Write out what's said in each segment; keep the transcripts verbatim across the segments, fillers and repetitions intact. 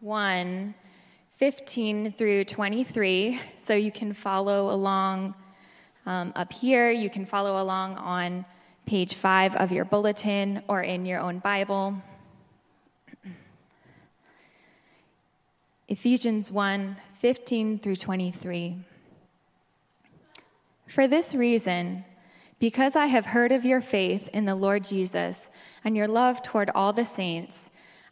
one, fifteen through twenty-three, so you can follow along um, up here. You can follow along on page five of your bulletin or in your own Bible. Ephesians one, fifteen through twenty-three. For this reason, because I have heard of your faith in the Lord Jesus and your love toward all the saints,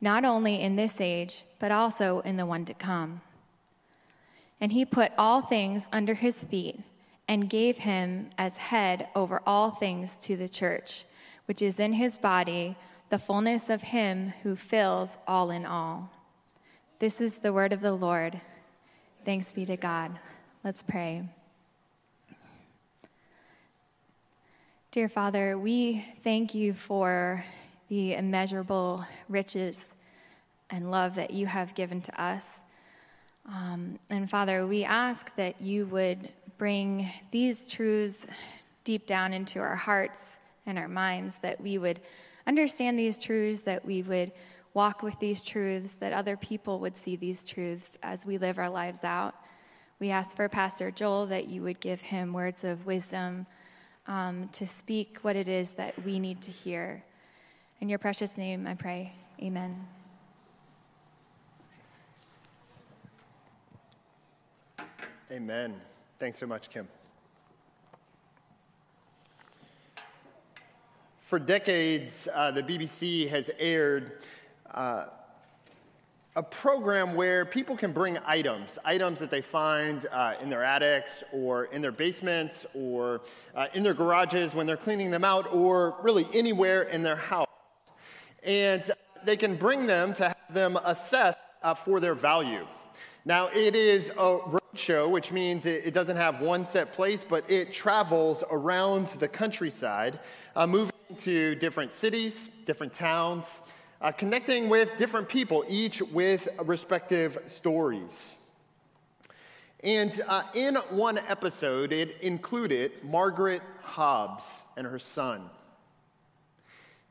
not only in this age, but also in the one to come. And he put all things under his feet and gave him as head over all things to the church, which is in his body, the fullness of him who fills all in all. This is the word of the Lord. Thanks be to God. Let's pray. Dear Father, we thank you for the immeasurable riches and love that you have given to us. Um, and Father, we ask that you would bring these truths deep down into our hearts and our minds, that we would understand these truths, that we would walk with these truths, that other people would see these truths as we live our lives out. We ask for Pastor Joel that you would give him words of wisdom um, to speak what it is that we need to hear. In your precious name I pray, amen. Amen. Thanks so much, Kim. For decades, uh, the B B C has aired uh, a program where people can bring items, items that they find uh, in their attics or in their basements or uh, in their garages when they're cleaning them out, or really anywhere in their house. And they can bring them to have them assessed uh, for their value. Now, it is a roadshow, which means it, it doesn't have one set place, but it travels around the countryside, uh, moving to different cities, different towns, uh, connecting with different people, each with respective stories. And uh, in one episode, it included Margaret Hobbs and her son.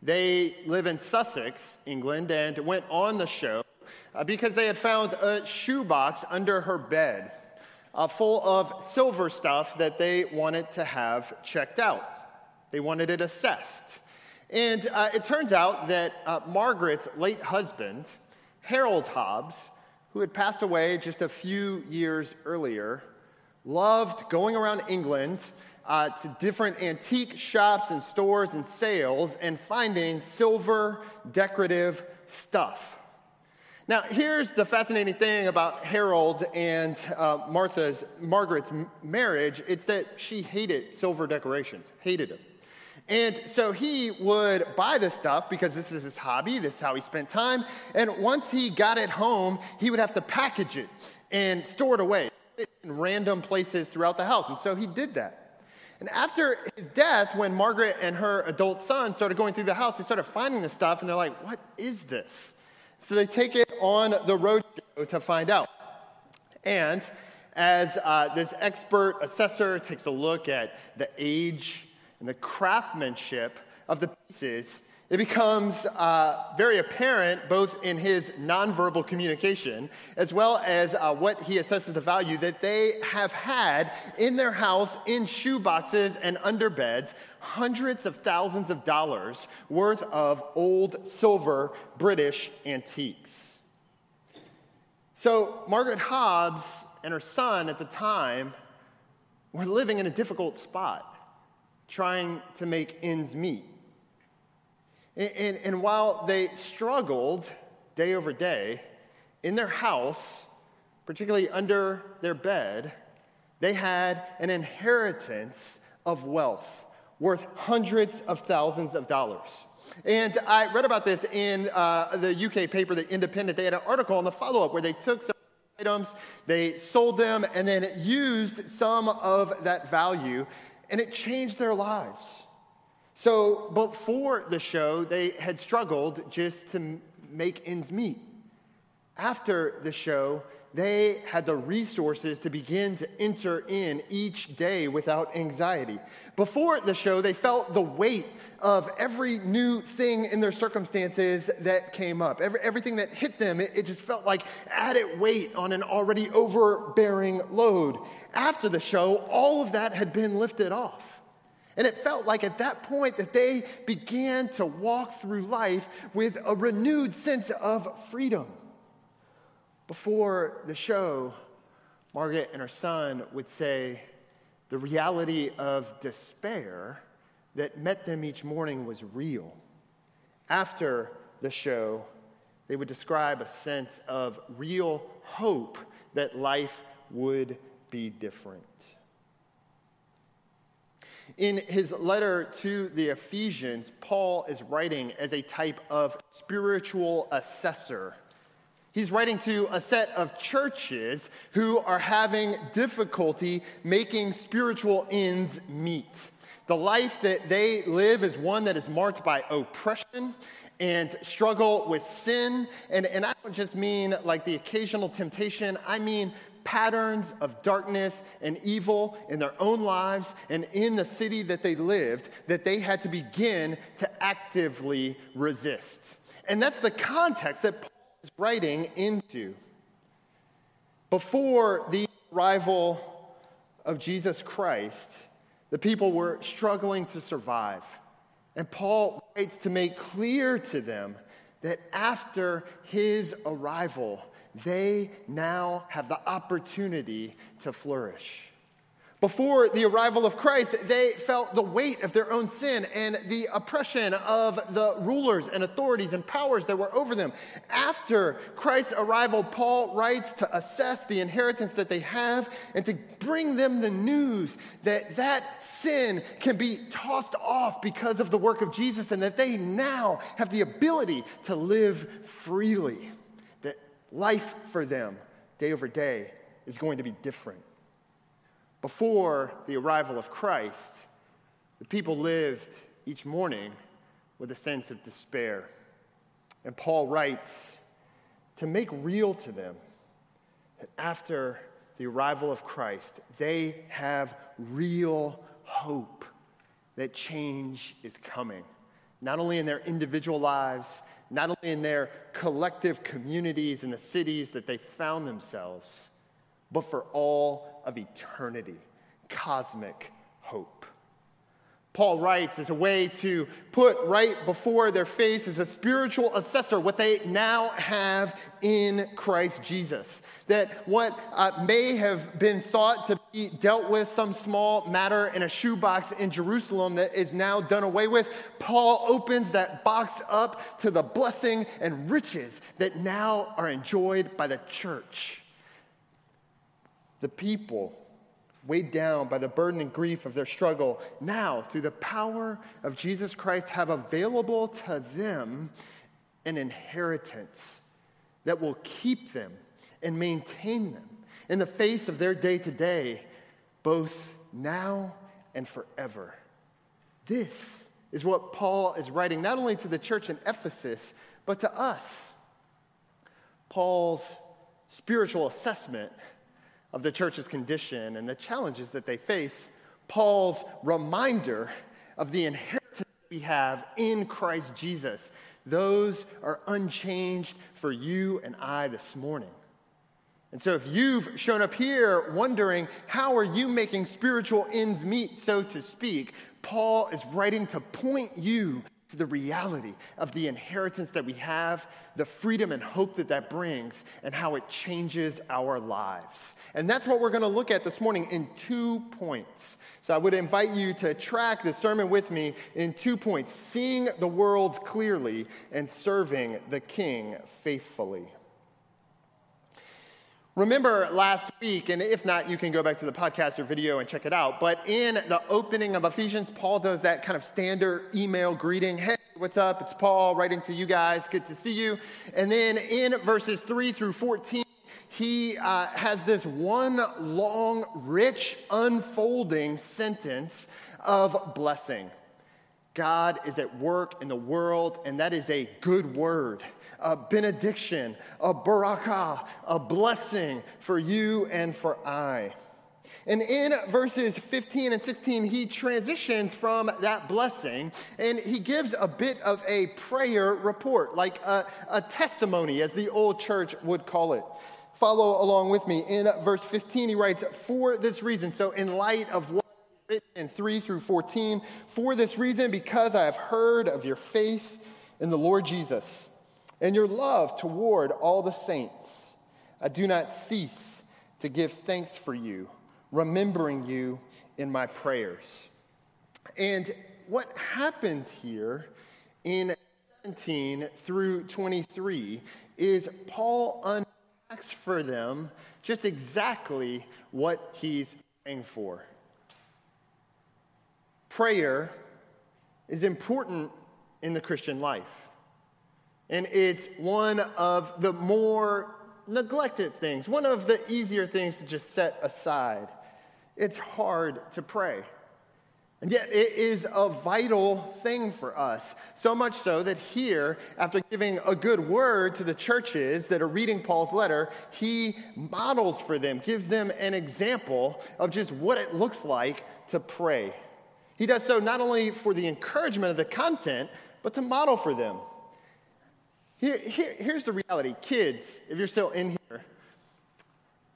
They live in Sussex, England, and went on the show uh, because they had found a shoebox under her bed uh, full of silver stuff that they wanted to have checked out. They wanted it assessed. And uh, it turns out that uh, Margaret's late husband, Harold Hobbs, who had passed away just a few years earlier, loved going around England uh, to different antique shops and stores and sales and finding silver decorative stuff. Now, here's the fascinating thing about Harold and uh, Martha's, Margaret's m- marriage. It's that she hated silver decorations, hated them. And so he would buy this stuff because this is his hobby, this is how he spent time, and once he got it home, he would have to package it and store it away in random places throughout the house, and so he did that. And after his death, when Margaret and her adult son started going through the house, they started finding this stuff, and they're like, what is this? So they take it on the road to find out. And as uh, this expert assessor takes a look at the age and the craftsmanship of the pieces, it becomes uh, very apparent both in his nonverbal communication as well as uh, what he assesses the value that they have had in their house, in shoe boxes and under beds, hundreds of thousands of dollars worth of old silver British antiques. So Margaret Hobbs and her son at the time were living in a difficult spot, trying to make ends meet. And, and, and while they struggled day over day, in their house, particularly under their bed, they had an inheritance of wealth worth hundreds of thousands of dollars. And I read about this in uh, the U K paper, The Independent. They had an article on the follow-up where they took some items, they sold them, and then it used some of that value, and it changed their lives. So before the show, they had struggled just to make ends meet. After the show, they had the resources to begin to enter in each day without anxiety. Before the show, they felt the weight of every new thing in their circumstances that came up. Every, everything that hit them, it, it just felt like added weight on an already overbearing load. After the show, all of that had been lifted off. And it felt like at that point that they began to walk through life with a renewed sense of freedom. Before the show, Margaret and her son would say the reality of despair that met them each morning was real. After the show, they would describe a sense of real hope that life would be different. In his letter to the Ephesians, Paul is writing as a type of spiritual assessor. He's writing to a set of churches who are having difficulty making spiritual ends meet. The life that they live is one that is marked by oppression and struggle with sin. And, and I don't just mean like the occasional temptation. I mean patterns of darkness and evil in their own lives and in the city that they lived that they had to begin to actively resist. And that's the context that Paul is writing into. Before the arrival of Jesus Christ, the people were struggling to survive. And Paul writes to make clear to them that after his arrival, they now have the opportunity to flourish. Before the arrival of Christ, they felt the weight of their own sin and the oppression of the rulers and authorities and powers that were over them. After Christ's arrival, Paul writes to assess the inheritance that they have and to bring them the news that that sin can be tossed off because of the work of Jesus and that they now have the ability to live freely. That life for them, day over day, is going to be different. Before the arrival of Christ, the people lived each morning with a sense of despair. And Paul writes to make real to them that after the arrival of Christ, they have real hope that change is coming, not only in their individual lives, not only in their collective communities and the cities that they found themselves, but for all of eternity, cosmic hope. Paul writes as a way to put right before their face as a spiritual assessor what they now have in Christ Jesus. That what uh, may have been thought to be dealt with, some small matter in a shoebox in Jerusalem that is now done away with, Paul opens that box up to the blessing and riches that now are enjoyed by the church. The people, weighed down by the burden and grief of their struggle, now, through the power of Jesus Christ, have available to them an inheritance that will keep them and maintain them in the face of their day-to-day, both now and forever. This is what Paul is writing, not only to the church in Ephesus, but to us. Paul's spiritual assessment of the church's condition and the challenges that they face, Paul's reminder of the inheritance we have in Christ Jesus, those are unchanged for you and I this morning. And so if you've shown up here wondering, how are you making spiritual ends meet, so to speak, Paul is writing to point you to the reality of the inheritance that we have, the freedom and hope that that brings, and how it changes our lives. And that's what we're going to look at this morning in two points. So I would invite you to track the sermon with me in two points: seeing the world clearly and serving the King faithfully. Remember last week, and if not, you can go back to the podcast or video and check it out, but in the opening of Ephesians, Paul does that kind of standard email greeting. Hey, what's up? It's Paul writing to you guys. Good to see you. And then in verses three through fourteen, he uh, has this one long, rich, unfolding sentence of blessing. God is at work in the world, and that is a good word, a benediction, a barakah, a blessing for you and for I. And in verses fifteen and sixteen, he transitions from that blessing, and he gives a bit of a prayer report, like a, a testimony, as the old church would call it. Follow along with me. In verse fifteen, he writes, "For this reason," so in light of what in three through fourteen, "For this reason, because I have heard of your faith in the Lord Jesus and your love toward all the saints, I do not cease to give thanks for you, remembering you in my prayers." And what happens here in seventeen through twenty-three is Paul unpacks for them just exactly what he's praying for. Prayer is important in the Christian life, and it's one of the more neglected things, one of the easier things to just set aside. It's hard to pray, and yet it is a vital thing for us, so much so that here, after giving a good word to the churches that are reading Paul's letter, he models for them, gives them an example of just what it looks like to pray. He does so not only for the encouragement of the content, but to model for them. Here, here, here's the reality. Kids, if you're still in here,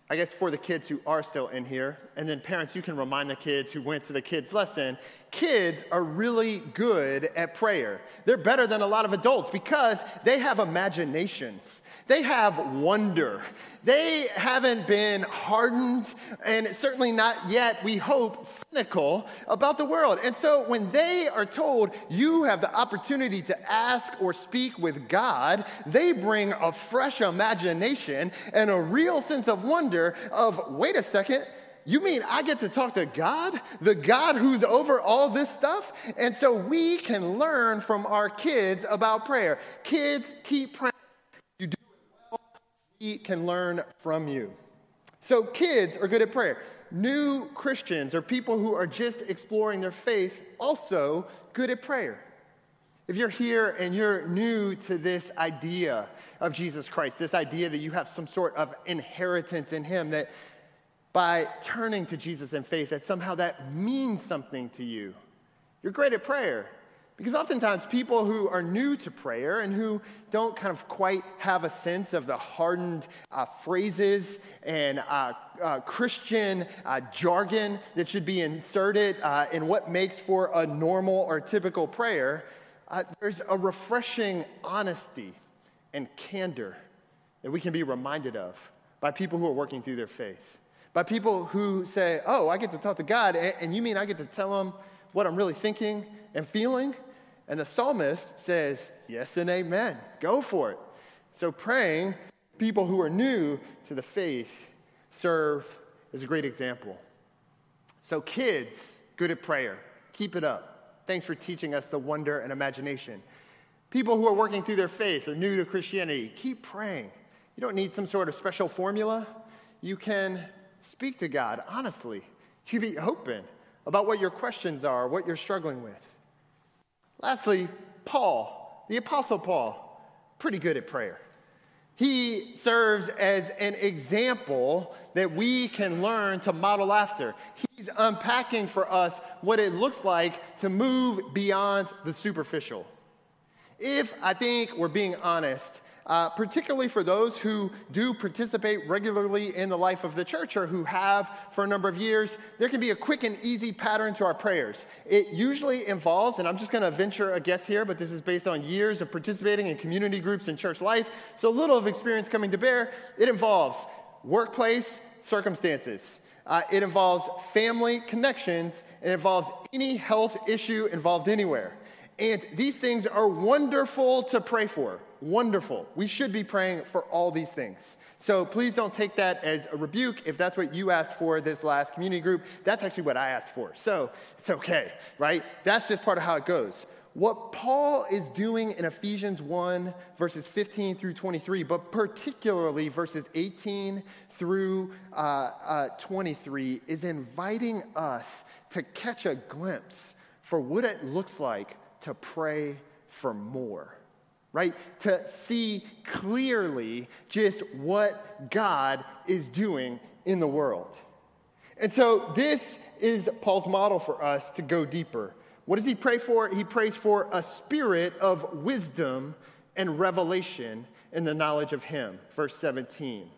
I guess for the kids who are still in here, and then parents, you can remind the kids who went to the kids' lesson, kids are really good at prayer. They're better than a lot of adults because they have imagination. They have wonder. They haven't been hardened and certainly not yet, we hope, cynical about the world. And so when they are told you have the opportunity to ask or speak with God, they bring a fresh imagination and a real sense of wonder of, wait a second, you mean I get to talk to God, the God who's over all this stuff? And so we can learn from our kids about prayer. Kids, keep praying. We can learn from you. So kids are good at prayer. New Christians, or people who are just exploring their faith, also good at prayer. If you're here and you're new to this idea of Jesus Christ, this idea that you have some sort of inheritance in him, that by turning to Jesus in faith, that somehow that means something to you, you're great at prayer. Because oftentimes people who are new to prayer and who don't kind of quite have a sense of the hardened uh, phrases and uh, uh, Christian uh, jargon that should be inserted uh, in what makes for a normal or typical prayer, uh, there's a refreshing honesty and candor that we can be reminded of by people who are working through their faith, by people who say, oh, I get to talk to God, and you mean I get to tell him what I'm really thinking and feeling? And the psalmist says, yes and amen. Go for it. So praying, people who are new to the faith serve as a great example. So kids, good at prayer. Keep it up. Thanks for teaching us the wonder and imagination. People who are working through their faith or new to Christianity, keep praying. You don't need some sort of special formula. You can speak to God honestly. You be open about what your questions are, what you're struggling with. Lastly, Paul, the Apostle Paul, pretty good at prayer. He serves as an example that we can learn to model after. He's unpacking for us what it looks like to move beyond the superficial. If I think we're being honest, uh, particularly for those who do participate regularly in the life of the church or who have for a number of years, there can be a quick and easy pattern to our prayers. It usually involves, and I'm just going to venture a guess here, but this is based on years of participating in community groups and church life, so a little of experience coming to bear. It involves workplace circumstances. Uh, it involves family connections. It involves any health issue involved anywhere. And these things are wonderful to pray for. Wonderful. We should be praying for all these things. So please don't take that as a rebuke if that's what you asked for this last community group. That's actually what I asked for. So it's okay, right? That's just part of how it goes. What Paul is doing in Ephesians one, verses fifteen through twenty-three, but particularly verses eighteen through twenty-three, is inviting us to catch a glimpse for what it looks like to pray for more, right? To see clearly just what God is doing in the world. And so this is Paul's model for us to go deeper. What does he pray for? He prays for a spirit of wisdom and revelation in the knowledge of him. Verse seventeen.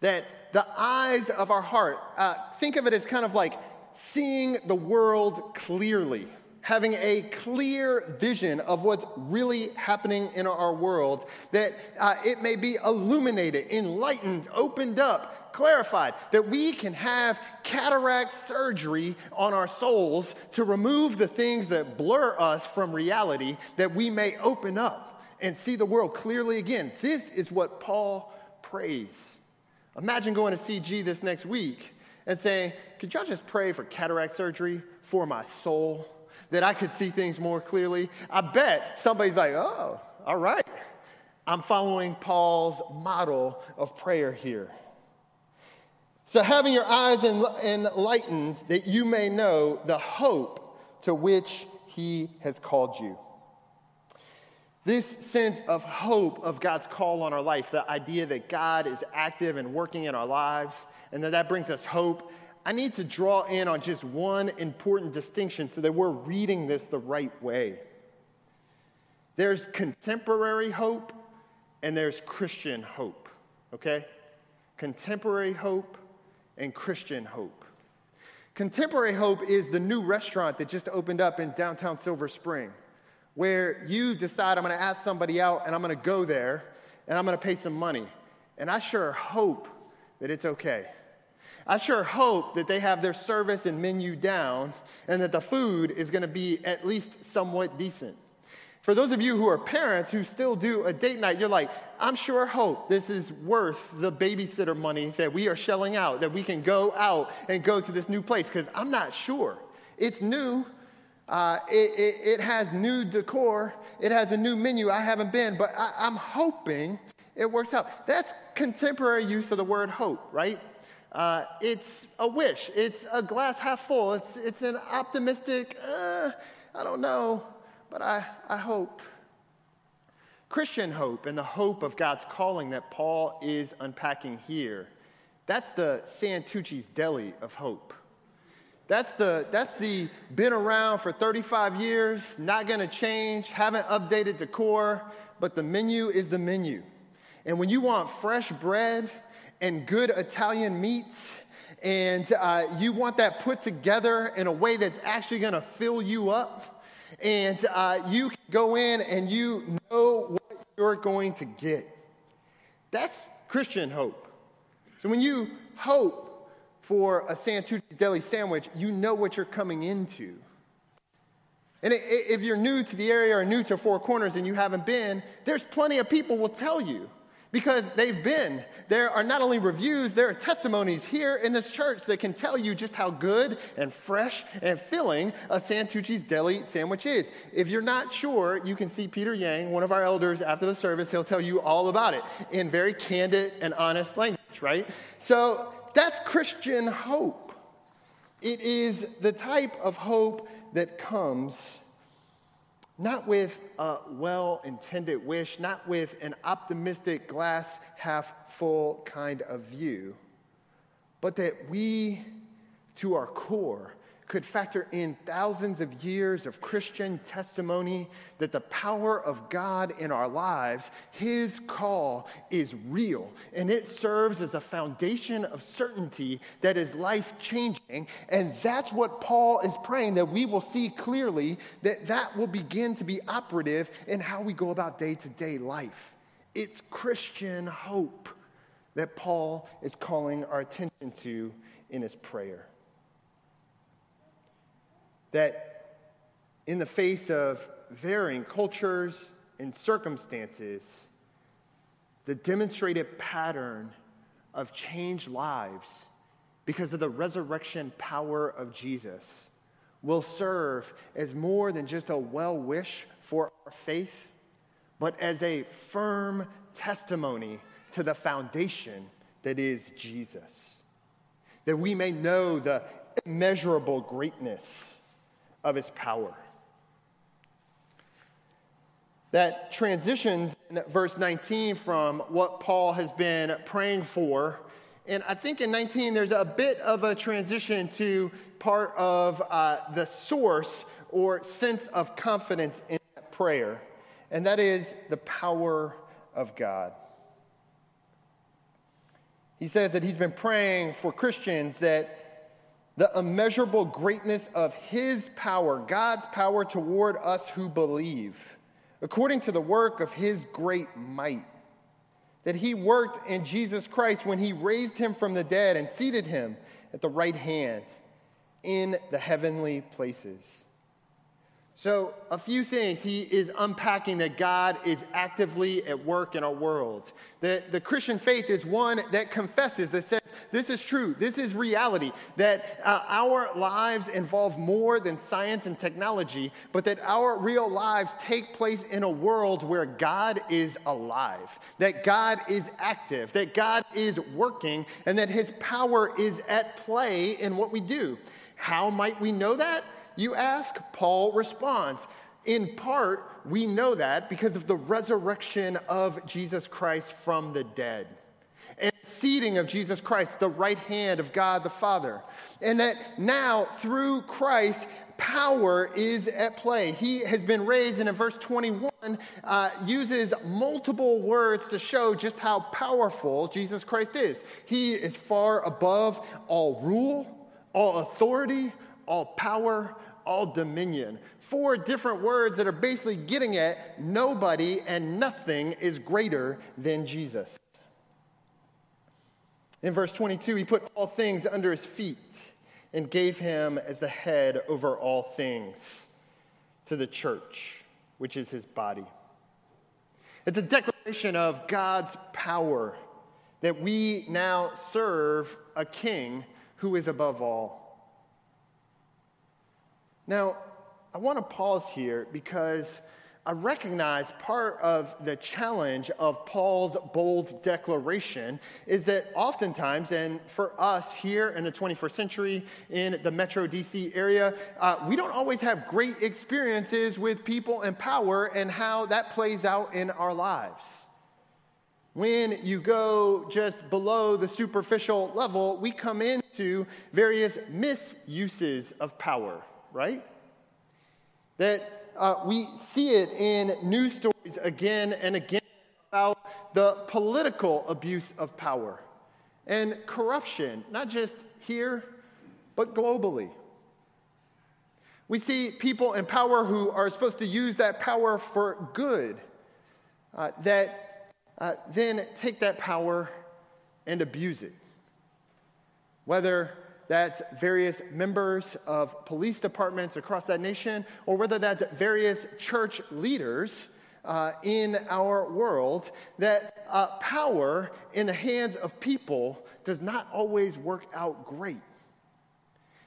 That the eyes of our heart, uh, think of it as kind of like seeing the world clearly, having a clear vision of what's really happening in our world, that uh, it may be illuminated, enlightened, opened up, clarified, that we can have cataract surgery on our souls to remove the things that blur us from reality, that we may open up and see the world clearly again. This is what Paul prays. Imagine going to C G this next week and saying, could y'all just pray for cataract surgery for my soul, that I could see things more clearly? I bet somebody's like, oh, all right. I'm following Paul's model of prayer here. So having your eyes enlightened, that you may know the hope to which he has called you. This sense of hope of God's call on our life, the idea that God is active and working in our lives, and that that brings us hope, I need to draw in on just one important distinction so that we're reading this the right way. There's contemporary hope, and there's Christian hope, okay? Contemporary hope and Christian hope. Contemporary hope is the new restaurant that just opened up in downtown Silver Spring, where you decide, I'm going to ask somebody out, and I'm going to go there, and I'm going to pay some money. And I sure hope that it's okay. I sure hope that they have their service and menu down, and that the food is going to be at least somewhat decent. For those of you who are parents who still do a date night, you're like, I'm sure hope this is worth the babysitter money that we are shelling out, that we can go out and go to this new place, because I'm not sure. It's new. Uh, it, it, it has new decor. It has a new menu. I haven't been, but I, I'm hoping it works out. That's contemporary use of the word hope, right? Uh, it's a wish. It's a glass half full. It's, it's an optimistic, uh, I don't know. But I, I hope. Christian hope and the hope of God's calling that Paul is unpacking here, that's the Santucci's deli of hope. That's the, that's the been around for thirty-five years, not going to change, haven't updated the core, but the menu is the menu. And when you want fresh bread and good Italian meats, and uh, you want that put together in a way that's actually going to fill you up, and uh, you can go in and you know what you're going to get. That's Christian hope. So when you hope for a Santucci's deli sandwich, you know what you're coming into. And if you're new to the area or new to Four Corners and you haven't been, there's plenty of people will tell you, because they've been. There are not only reviews, there are testimonies here in this church that can tell you just how good and fresh and filling a Santucci's deli sandwich is. If you're not sure, you can see Peter Yang, one of our elders, after the service. He'll tell you all about it in very candid and honest language, right? So that's Christian hope. It is the type of hope that comes Not with a well-intended wish, not with an optimistic, glass half full kind of view, but that we, to our core, could factor in thousands of years of Christian testimony that the power of God in our lives, his call, is real, and it serves as a foundation of certainty that is life-changing. And that's what Paul is praying, that we will see clearly, that that will begin to be operative in how we go about day-to-day life. It's Christian hope that Paul is calling our attention to in his prayer. That in the face of varying cultures and circumstances, the demonstrated pattern of changed lives because of the resurrection power of Jesus will serve as more than just a well wish for our faith, but as a firm testimony to the foundation that is Jesus. That we may know the immeasurable greatness of his power. That transitions in verse nineteen from what Paul has been praying for. And I think in nineteen, there's a bit of a transition to part of uh, the source or sense of confidence in that prayer. And that is the power of God. He says that he's been praying for Christians that the immeasurable greatness of his power, God's power toward us who believe, according to the work of his great might, that he worked in Jesus Christ when he raised him from the dead and seated him at the right hand in the heavenly places. So a few things he is unpacking, that God is actively at work in our world. That the Christian faith is one that confesses, that says, this is true, this is reality, that uh, our lives involve more than science and technology, but that our real lives take place in a world where God is alive, that God is active, that God is working, and that his power is at play in what we do. How might we know that? You ask, Paul responds. In part, we know that because of the resurrection of Jesus Christ from the dead and the seating of Jesus Christ, the right hand of God the Father. And that now, through Christ, power is at play. He has been raised, and in verse twenty-one, uh, uses multiple words to show just how powerful Jesus Christ is. He is far above all rule, all authority, all power, all dominion. Four different words that are basically getting at nobody and nothing is greater than Jesus. In verse twenty-two, he put all things under his feet and gave him as the head over all things to the church, which is his body. It's a declaration of God's power that we now serve a king who is above all. Now, I want to pause here because I recognize part of the challenge of Paul's bold declaration is that oftentimes, and for us here in the twenty-first century in the Metro D C area, uh, we don't always have great experiences with people in power and how that plays out in our lives. When you go just below the superficial level, we come into various misuses of power. Right? That uh, we see it in news stories again and again about the political abuse of power and corruption, not just here, but globally. We see people in power who are supposed to use that power for good, uh, that uh, then take that power and abuse it. Whether that's various members of police departments across that nation, or whether that's various church leaders uh, in our world, that uh, power in the hands of people does not always work out great.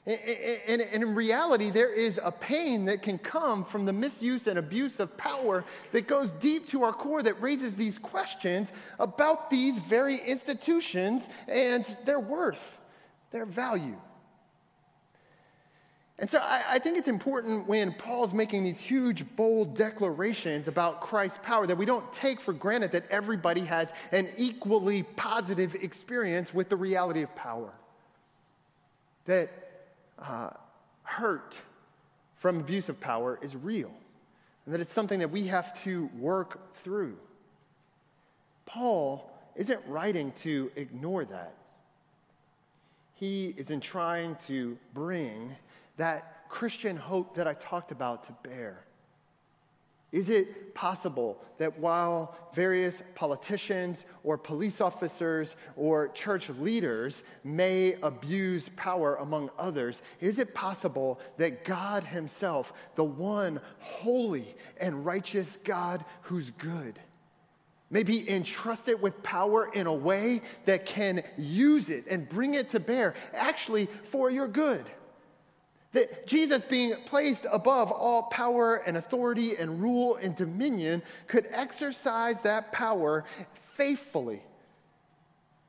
And, and, and in reality, there is a pain that can come from the misuse and abuse of power that goes deep to our core, that raises these questions about these very institutions and their worth, their value. And so I, I think it's important when Paul's making these huge, bold declarations about Christ's power that we don't take for granted that everybody has an equally positive experience with the reality of power. That uh, hurt from abuse of power is real, and that it's something that we have to work through. Paul isn't writing to ignore that. He is in trying to bring that Christian hope that I talked about to bear. Is it possible that while various politicians or police officers or church leaders may abuse power among others, is it possible that God himself, the one holy and righteous God who's good, may be entrusted with power in a way that can use it and bring it to bear actually for your good? That Jesus being placed above all power and authority and rule and dominion could exercise that power faithfully,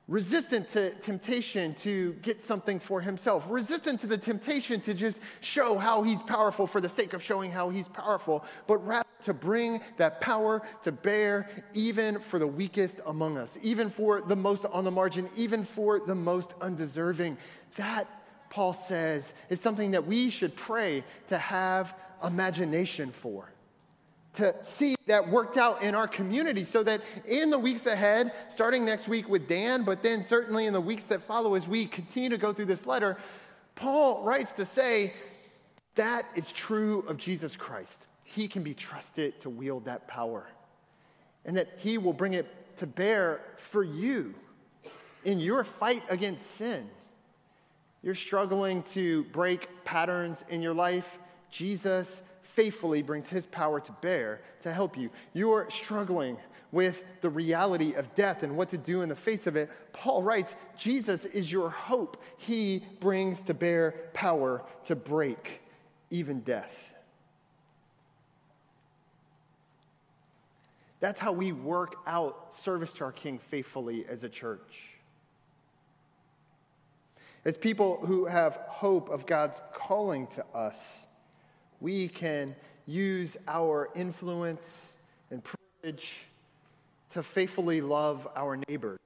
resistant to temptation to get something for himself, resistant to the temptation to just show how he's powerful for the sake of showing how he's powerful, but rather to bring that power to bear even for the weakest among us, even for the most on the margin, even for the most undeserving. That, Paul says, is something that we should pray to have imagination for, to see that worked out in our community so that in the weeks ahead, starting next week with Dan, but then certainly in the weeks that follow as we continue to go through this letter, Paul writes to say that is true of Jesus Christ. He can be trusted to wield that power, and that he will bring it to bear for you in your fight against sin. You're struggling to break patterns in your life, Jesus faithfully brings his power to bear to help you. You're struggling with the reality of death and what to do in the face of it. Paul writes, Jesus is your hope. He brings to bear power to break even death. That's how we work out service to our King faithfully as a church. As people who have hope of God's calling to us, we can use our influence and privilege to faithfully love our neighbors,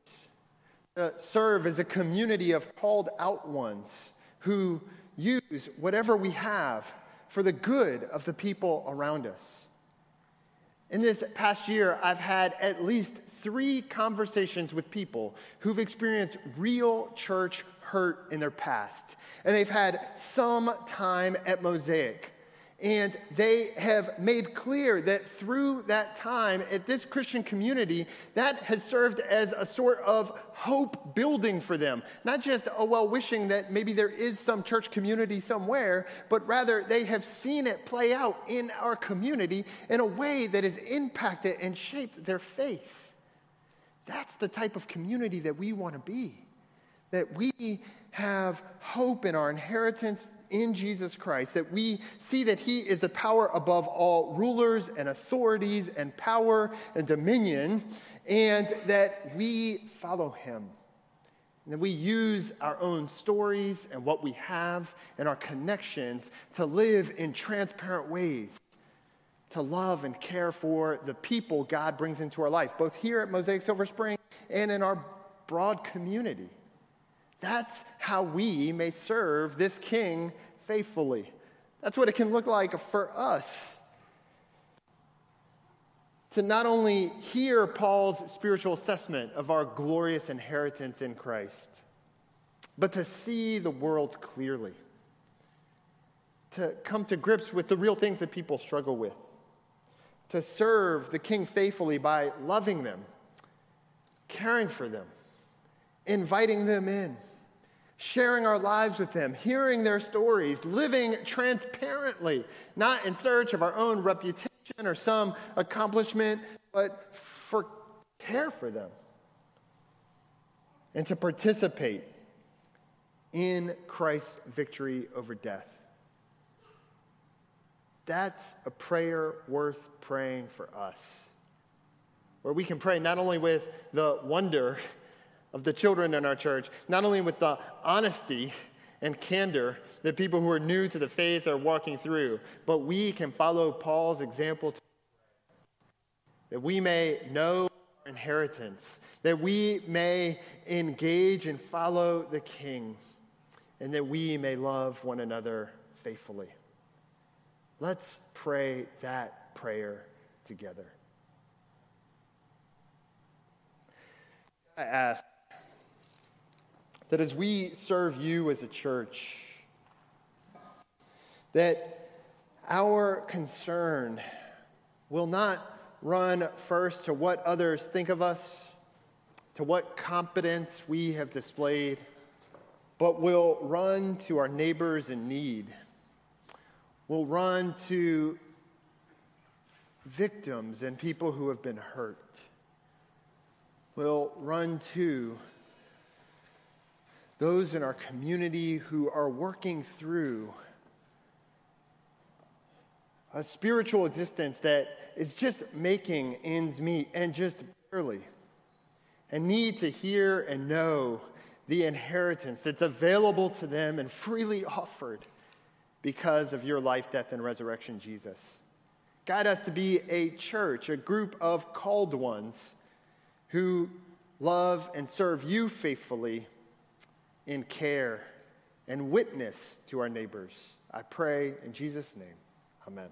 to serve as a community of called out ones who use whatever we have for the good of the people around us. In this past year, I've had at least three conversations with people who've experienced real church hurt in their past, and they've had some time at Mosaic, and they have made clear that through that time at this Christian community, that has served as a sort of hope building for them, not just a well-wishing that maybe there is some church community somewhere, but rather they have seen it play out in our community in a way that has impacted and shaped their faith. That's the type of community that we want to be. That we have hope in our inheritance in Jesus Christ, that we see that he is the power above all rulers and authorities and power and dominion, and that we follow him. And that we use our own stories and what we have and our connections to live in transparent ways, to love and care for the people God brings into our life, both here at Mosaic Silver Spring and in our broad community. That's how we may serve this King faithfully. That's what it can look like for us. To not only hear Paul's spiritual assessment of our glorious inheritance in Christ, but to see the world clearly. To come to grips with the real things that people struggle with. To serve the King faithfully by loving them, caring for them, inviting them in, sharing our lives with them, hearing their stories, living transparently, not in search of our own reputation or some accomplishment, but for care for them, and to participate in Christ's victory over death. That's a prayer worth praying for us, where we can pray not only with the wonder of the children in our church, not only with the honesty and candor that people who are new to the faith are walking through. But we can follow Paul's example to that we may know our inheritance, that we may engage and follow the King, and that we may love one another faithfully. Let's pray that prayer together. I ask that as we serve you as a church, that our concern will not run first to what others think of us, to what competence we have displayed, but will run to our neighbors in need. We'll run to victims and people who have been hurt. We'll run to those in our community who are working through a spiritual existence that is just making ends meet and just barely, and need to hear and know the inheritance that's available to them and freely offered because of your life, death, and resurrection, Jesus. Guide us to be a church, a group of called ones who love and serve you faithfully in care and witness to our neighbors. I pray in Jesus' name. Amen.